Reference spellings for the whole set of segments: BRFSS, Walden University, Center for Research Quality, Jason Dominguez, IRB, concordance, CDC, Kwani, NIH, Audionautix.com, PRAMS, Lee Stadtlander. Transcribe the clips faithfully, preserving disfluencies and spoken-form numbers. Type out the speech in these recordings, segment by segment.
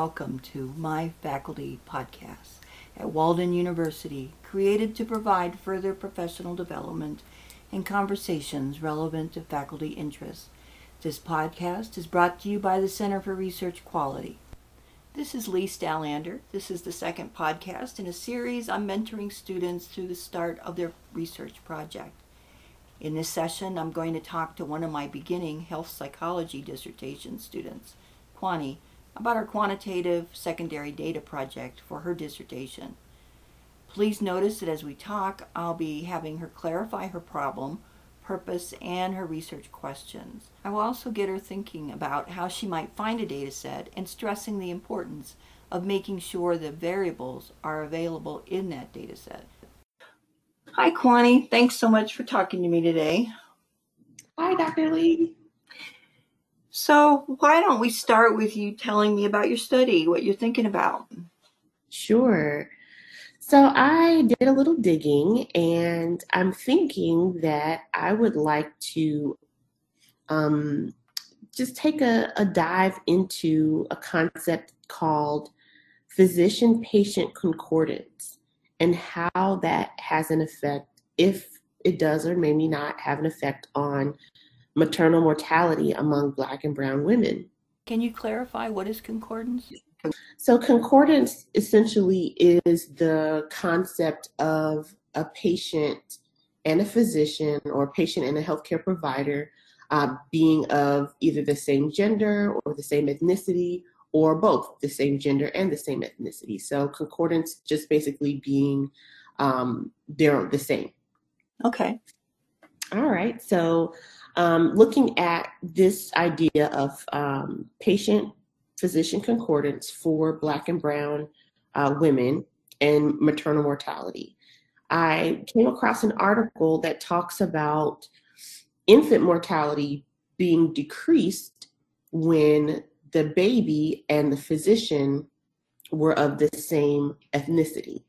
welcome to my faculty podcast at Walden University, created to provide further professional development and conversations relevant to faculty interests. This podcast is brought to you by the Center for Research Quality. This is Lee Stadtlander. This is the second podcast in a series on mentoring students through the start of their research project. In this session, I'm going to talk to one of my beginning health psychology dissertation students, Kwani, about her quantitative secondary data project for her dissertation. Please notice that as we talk, I'll be having her clarify her problem, purpose, and her research questions. I will also get her thinking about how she might find a data set and stressing the importance of making sure the variables are available in that data set. Hi, Kwani. Thanks so much for talking to me today. Hi, Doctor Lee. So why don't we start with you telling me about your study, what you're thinking about? Sure. So I did a little digging, and I'm thinking that I would like to um, just take a, a dive into a concept called physician-patient concordance and how that has an effect, if it does or maybe not have an effect, on maternal mortality among Black and Brown women. Can you clarify what is concordance? So concordance essentially is the concept of a patient and a physician, or a patient and a healthcare provider, uh, being of either the same gender or the same ethnicity, or both the same gender and the same ethnicity. So concordance just basically being um, they're the same. Okay. All right. So um, looking at this idea of um, patient physician concordance for Black and Brown uh, women and maternal mortality, I came across an article that talks about infant mortality being decreased when the baby and the physician were of the same ethnicity.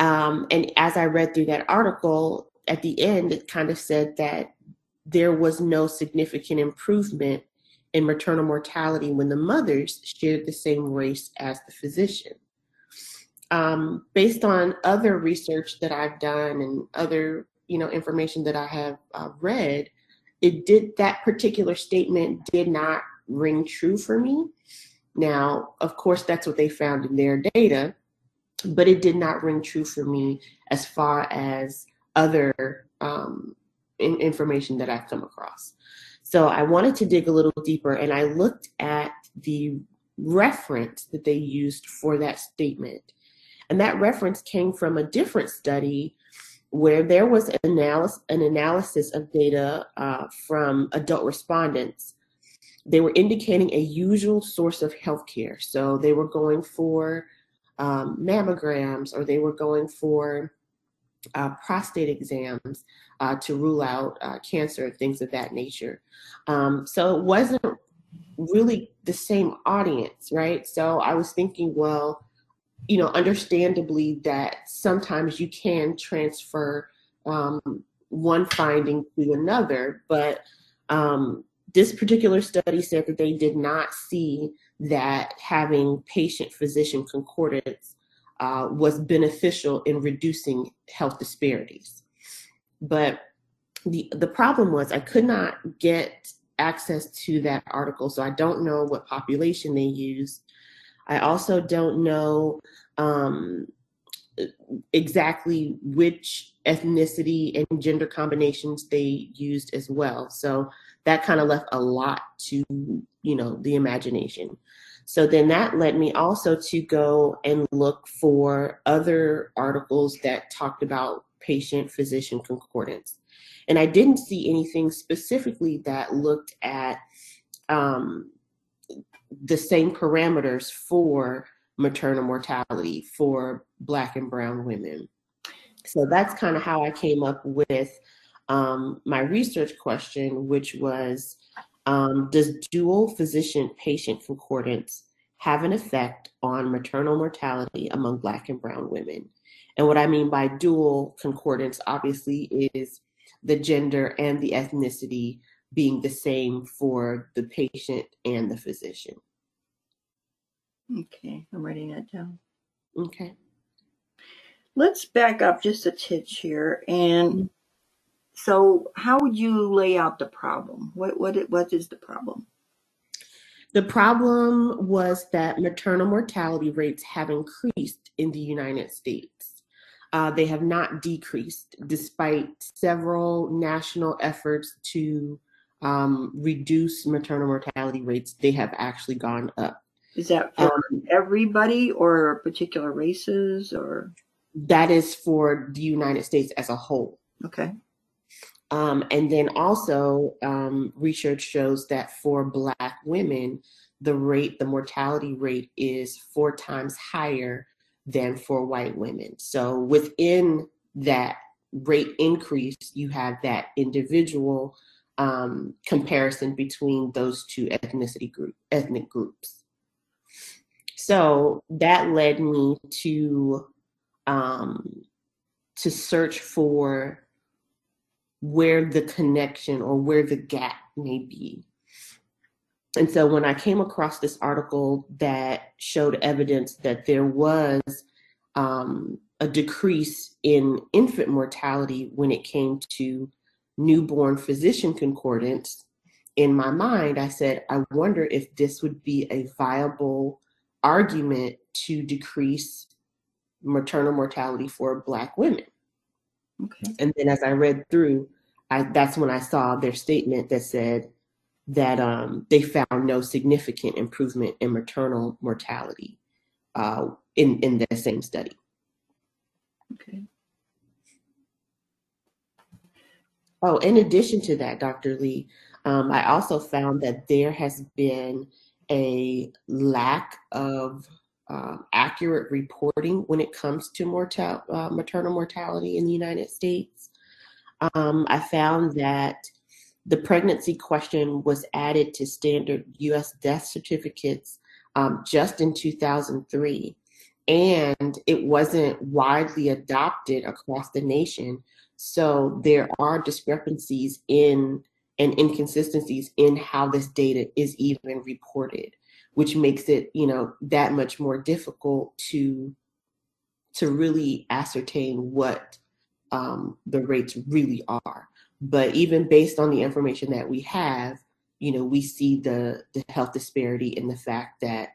Um, and as I read through that article, at the end, it kind of said that there was no significant improvement in maternal mortality when the mothers shared the same race as the physician. Um, based on other research that I've done and other, you know, information that I have uh, read, it did that particular statement did not ring true for me. Now, of course, that's what they found in their data, but it did not ring true for me as far as other um, in- information that I've come across. So I wanted to dig a little deeper, and I looked at the reference that they used for that statement. And that reference came from a different study where there was an analysis, an analysis of data uh, from adult respondents. They were indicating a usual source of healthcare. So they were going for um, mammograms, or they were going for Uh, prostate exams uh, to rule out uh, cancer and things of that nature. Um, so it wasn't really the same audience, right? So I was thinking, well, you know, understandably that sometimes you can transfer um, one finding to another, but um, this particular study said that they did not see that having patient-physician concordance Uh, was beneficial in reducing health disparities. But the the problem was I could not get access to that article, so I don't know what population they used. I also don't know um, exactly which ethnicity and gender combinations they used as well. So that kind of left a lot to, you know, the imagination. So then that led me also to go and look for other articles that talked about patient-physician concordance. And I didn't see anything specifically that looked at um, the same parameters for maternal mortality for Black and Brown women. So that's kind of how I came up with um, my research question, which was, Um, does dual physician-patient concordance have an effect on maternal mortality among Black and Brown women? And what I mean by dual concordance, obviously, is the gender and the ethnicity being the same for the patient and the physician. Okay, I'm writing that down. Okay. Let's back up just a titch here. And so how would you lay out the problem? What what what is the problem? The problem was that maternal mortality rates have increased in the United States. Uh, they have not decreased despite several national efforts to um, reduce maternal mortality rates. They have actually gone up. Is that for um, everybody or particular races or? That is for the United States as a whole. Okay. Um, and then also um, research shows that for Black women, the rate, the mortality rate is four times higher than for white women. So within that rate increase, you have that individual um, comparison between those two ethnicity group, ethnic groups. So that led me to um, to search for where the connection or where the gap may be. And so when I came across this article that showed evidence that there was um, a decrease in infant mortality when it came to newborn physician concordance, in my mind, I said, I wonder if this would be a viable argument to decrease maternal mortality for Black women. Okay. And then as I read through, I, that's when I saw their statement that said that um, they found no significant improvement in maternal mortality uh, in, in the same study. Okay. Oh, in addition to that, Doctor Lee, um, I also found that there has been a lack of Uh, accurate reporting when it comes to mortal, uh, maternal mortality in the United States. Um, I found that the pregnancy question was added to standard U S death certificates um, just in two thousand three, and it wasn't widely adopted across the nation. So there are discrepancies in and inconsistencies in how this data is even reported, which makes it, you know, that much more difficult to to really ascertain what um, the rates really are. But even based on the information that we have, you know, we see the, the health disparity in the fact that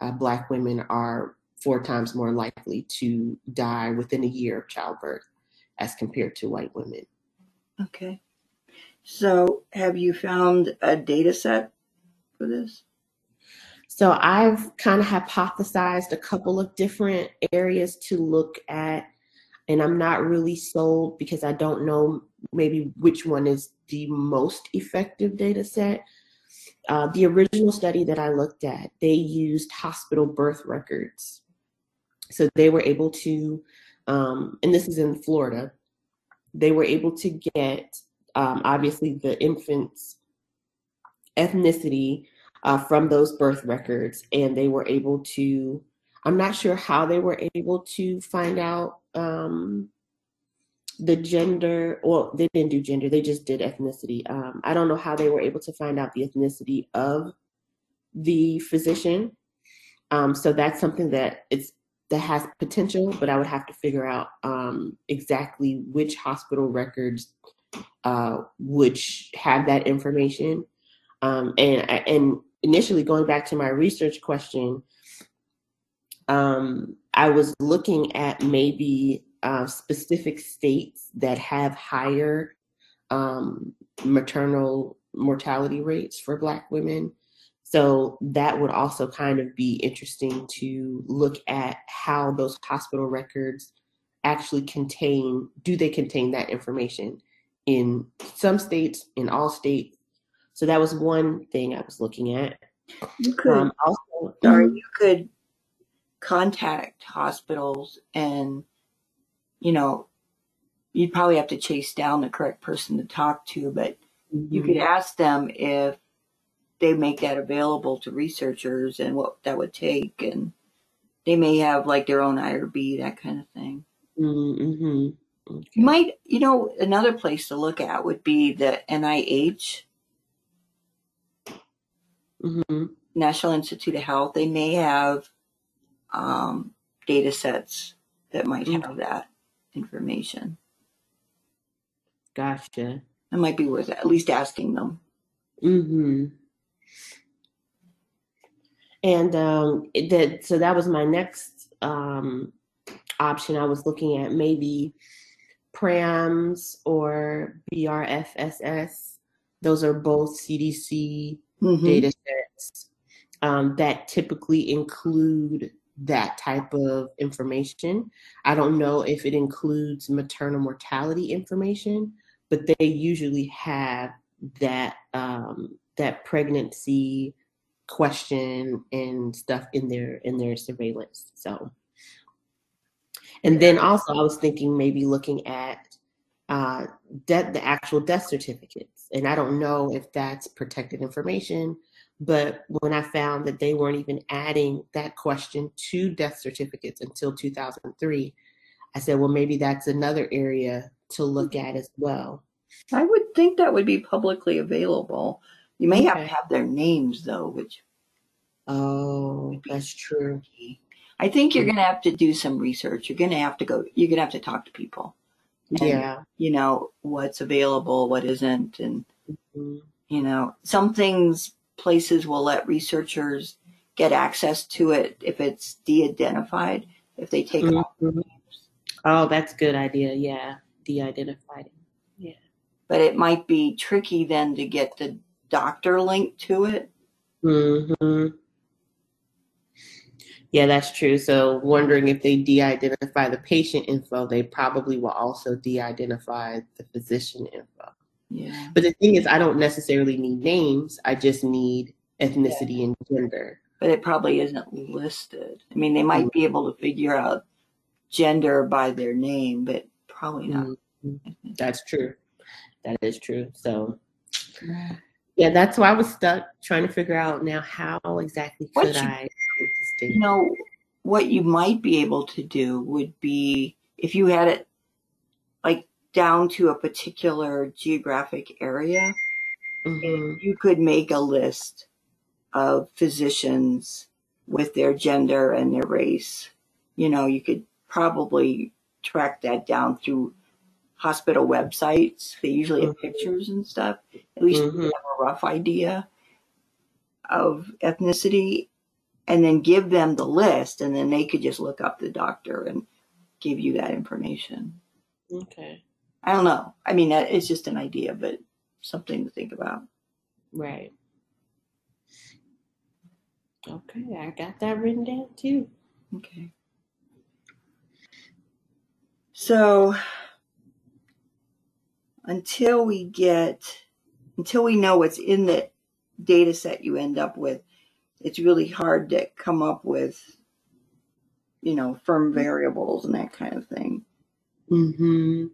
uh, Black women are four times more likely to die within a year of childbirth as compared to white women. Okay. So have you found a data set for this? So I've kind of hypothesized a couple of different areas to look at, and I'm not really sold because I don't know maybe which one is the most effective data set. Uh, the original study that I looked at, they used hospital birth records. So they were able to, um, and this is in Florida, they were able to get um, obviously the infant's ethnicity Uh, from those birth records, and they were able to, I'm not sure how they were able to find out um, the gender, well, they didn't do gender, they just did ethnicity. Um, I don't know how they were able to find out the ethnicity of the physician. Um, so that's something that it's that has potential, but I would have to figure out um, exactly which hospital records uh, would have that information. Um, and and initially, going back to my research question, um, I was looking at maybe uh, specific states that have higher um, maternal mortality rates for Black women. So that would also kind of be interesting to look at how those hospital records actually contain, do they contain that information in some states, in all states? So that was one thing I was looking at. You could, um, also, sorry, you could contact hospitals, and you know, you'd probably have to chase down the correct person to talk to, but mm-hmm. you could ask them if they make that available to researchers and what that would take, and they may have like their own I R B, that kind of thing. Mm-hmm. Okay. You might, you know, another place to look at would be the N I H. Mm-hmm. National Institute of Health, they may have um, data sets that might have mm-hmm. that information. Gotcha. It might be worth at least asking them. Mm-hmm. And um, it did, so that was my next um, option. I was looking at maybe PRAMS or B R F S S. Those are both C D C mm-hmm. data sets um, that typically include that type of information. I don't know if it includes maternal mortality information, but they usually have that um, that pregnancy question and stuff in their in their surveillance. So, and then also I was thinking maybe looking at uh, de- the actual death certificates, and I don't know if that's protected information. But when I found that they weren't even adding that question to death certificates until two thousand three, I said, well, maybe that's another area to look at as well. I would think that would be publicly available. You may okay. have to have their names, though, which. Oh, that's true. I think you're going to have to do some research. You're going to have to go. You're going to have to talk to people. And, yeah. You know, what's available, what isn't. And, mm-hmm. you know, some things. Places will let researchers get access to it if it's de-identified, if they take mm-hmm. off their names. Oh, that's a good idea. Yeah, de-identified. Yeah. But it might be tricky then to get the doctor link to it. Mm-hmm. Yeah, that's true. So wondering if they de-identify the patient info, they probably will also de-identify the physician info. Yeah. But the thing is, I don't necessarily need names. I just need ethnicity yeah. and gender. But it probably isn't listed. I mean, they might mm-hmm. be able to figure out gender by their name, but probably not. Mm-hmm. That's true. That is true. So, yeah, that's why I was stuck trying to figure out now how exactly what could you, I. You know, what you might be able to do would be if you had it like down to a particular geographic area, mm-hmm. and you could make a list of physicians with their gender and their race. You know, you could probably track that down through hospital websites. They usually mm-hmm. have pictures and stuff. At least mm-hmm. you have a rough idea of ethnicity, and then give them the list, and then they could just look up the doctor and give you that information. Okay. I don't know. I mean, that it's just an idea, but something to think about. Right. Okay, I got that written down too. Okay. So until we get, until we know what's in the data set you end up with, it's really hard to come up with, you know, firm variables and that kind of thing. Mm-hmm.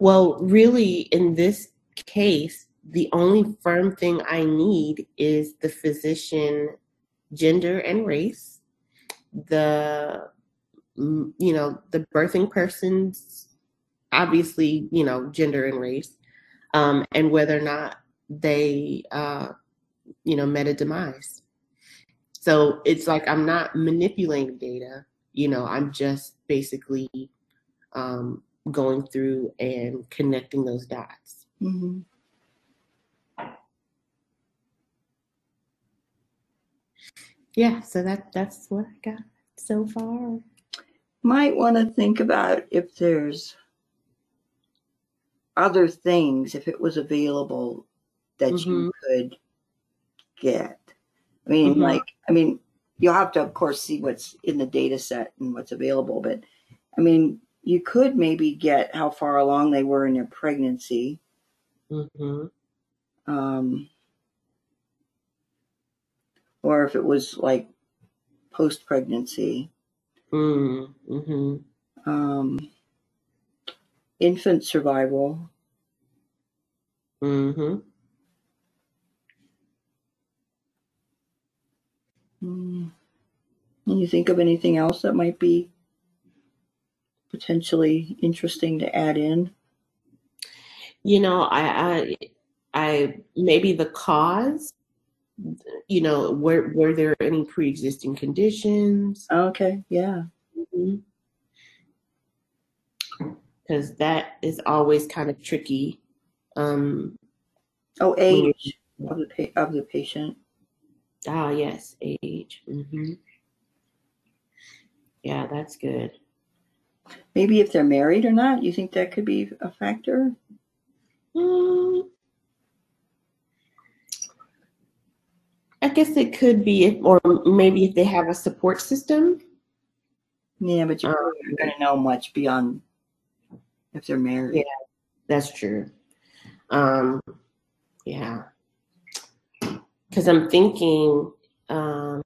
Well, really, in this case, the only firm thing I need is the physician gender and race, the, you know, the birthing person's, obviously, you know, gender and race, um, and whether or not they, uh, you know, met a demise. So it's like I'm not manipulating data, you know, I'm just basically um, going through and connecting those dots. Mm-hmm. Yeah, so that that's what I got so far. Might want to think about if there's other things, if it was available that mm-hmm. you could get. I mean, mm-hmm. like, I mean, you'll have to, of course, see what's in the data set and what's available, but I mean, you could maybe get how far along they were in their pregnancy. Mm-hmm. Um, or if it was like post-pregnancy. Mm-hmm. Um, infant survival. Mm-hmm. Mm. Can you think of anything else that might be potentially interesting to add in? You know, I, I, I maybe the cause you know, were were there any pre-existing conditions? Okay, yeah. Mm-hmm. 'Cause that is always kind of tricky. Um, oh, age of the pa- of the patient. Ah, yes, age. Mm-hmm. Yeah, that's good. Maybe if they're married or not, you think that could be a factor? Um, I guess it could be, if, or maybe if they have a support system. Yeah, but you're um, not going to know much beyond if they're married. Yeah, that's true. Um, yeah. Because I'm thinking, um,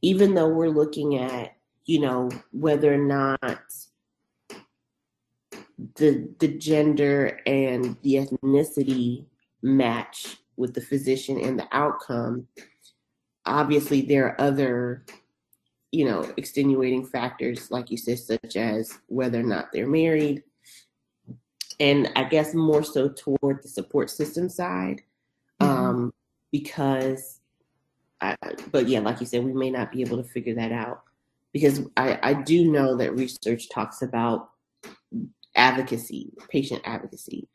even though we're looking at, you know, whether or not the the gender and the ethnicity match with the physician and the outcome, obviously there are other, you know, extenuating factors, like you said, such as whether or not they're married. And I guess more so toward the support system side, mm-hmm. um, because, I, but yeah, like you said, we may not be able to figure that out. Because I, I do know that research talks about advocacy, patient advocacy,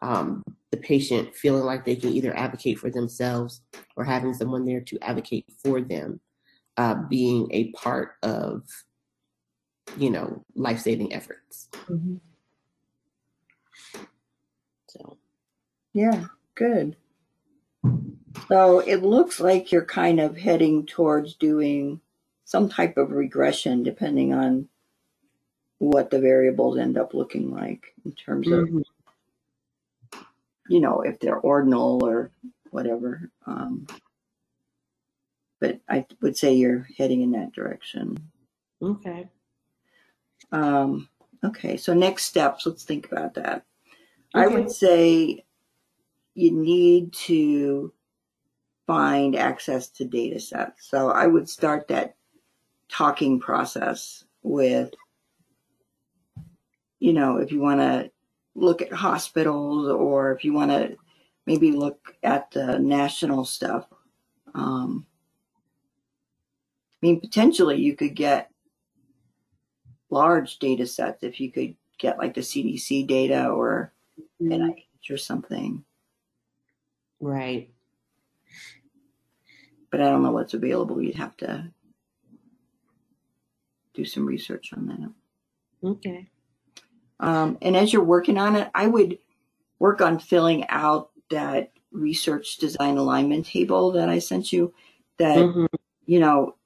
um, the patient feeling like they can either advocate for themselves or having someone there to advocate for them, uh, being a part of, you know, life-saving efforts. Mm-hmm. So, yeah, good. So it looks like you're kind of heading towards doing some type of regression, depending on what the variables end up looking like in terms mm-hmm. of, you know, if they're ordinal or whatever. Um, but I would say you're heading in that direction. Okay. Um, okay. So next steps, let's think about that. Okay. I would say you need to find access to data sets. So I would start that talking process with, you know, if you want to look at hospitals or if you want to maybe look at the national stuff. Um, I mean, potentially you could get large data sets if you could get like the C D C data or N I H or something. Right. But I don't know what's available. You'd have to do some research on that. Okay. Um, and as you're working on it, I would work on filling out that research design alignment table that I sent you that, mm-hmm. you know,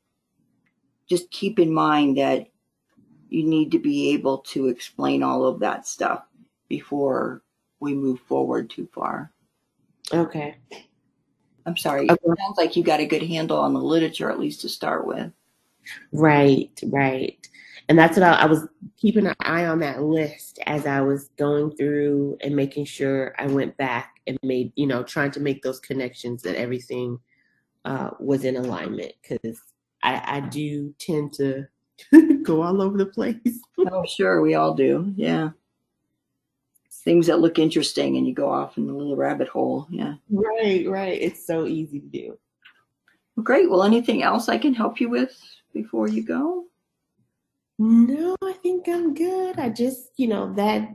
just keep in mind that you need to be able to explain all of that stuff before we move forward too far. Okay. I'm sorry. Okay. It sounds like you got a good handle on the literature, at least to start with. Right, right. And that's what I, I was keeping an eye on that list as I was going through and making sure I went back and made, you know, trying to make those connections that everything uh, was in alignment, because I, I do tend to go all over the place. Oh, sure. We all do. Yeah. Things that look interesting and you go off in the little rabbit hole. Yeah. Right, right. It's so easy to do. Great. Well, anything else I can help you with before you go? No, I think I'm good. I just, you know, that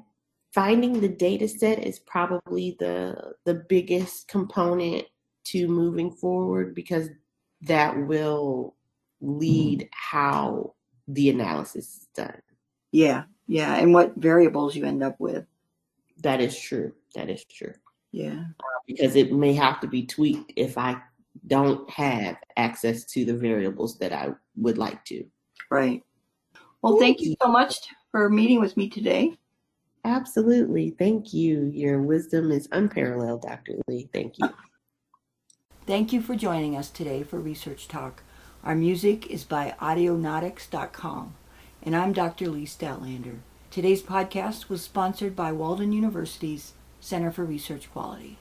finding the data set is probably the the biggest component to moving forward, because that will lead how the analysis is done. Yeah. Yeah. And what variables you end up with. That is true. That is true. Yeah. Uh, because it may have to be tweaked if I don't have access to the variables that I would like to. Right. Well, thank you so much for meeting with me today. Absolutely. Thank you. Your wisdom is unparalleled, Doctor Lee. Thank you. Thank you for joining us today for Research Talk. Our music is by Audionautix dot com, and I'm Doctor Lee Stadtlander. Today's podcast was sponsored by Walden University's Center for Research Quality.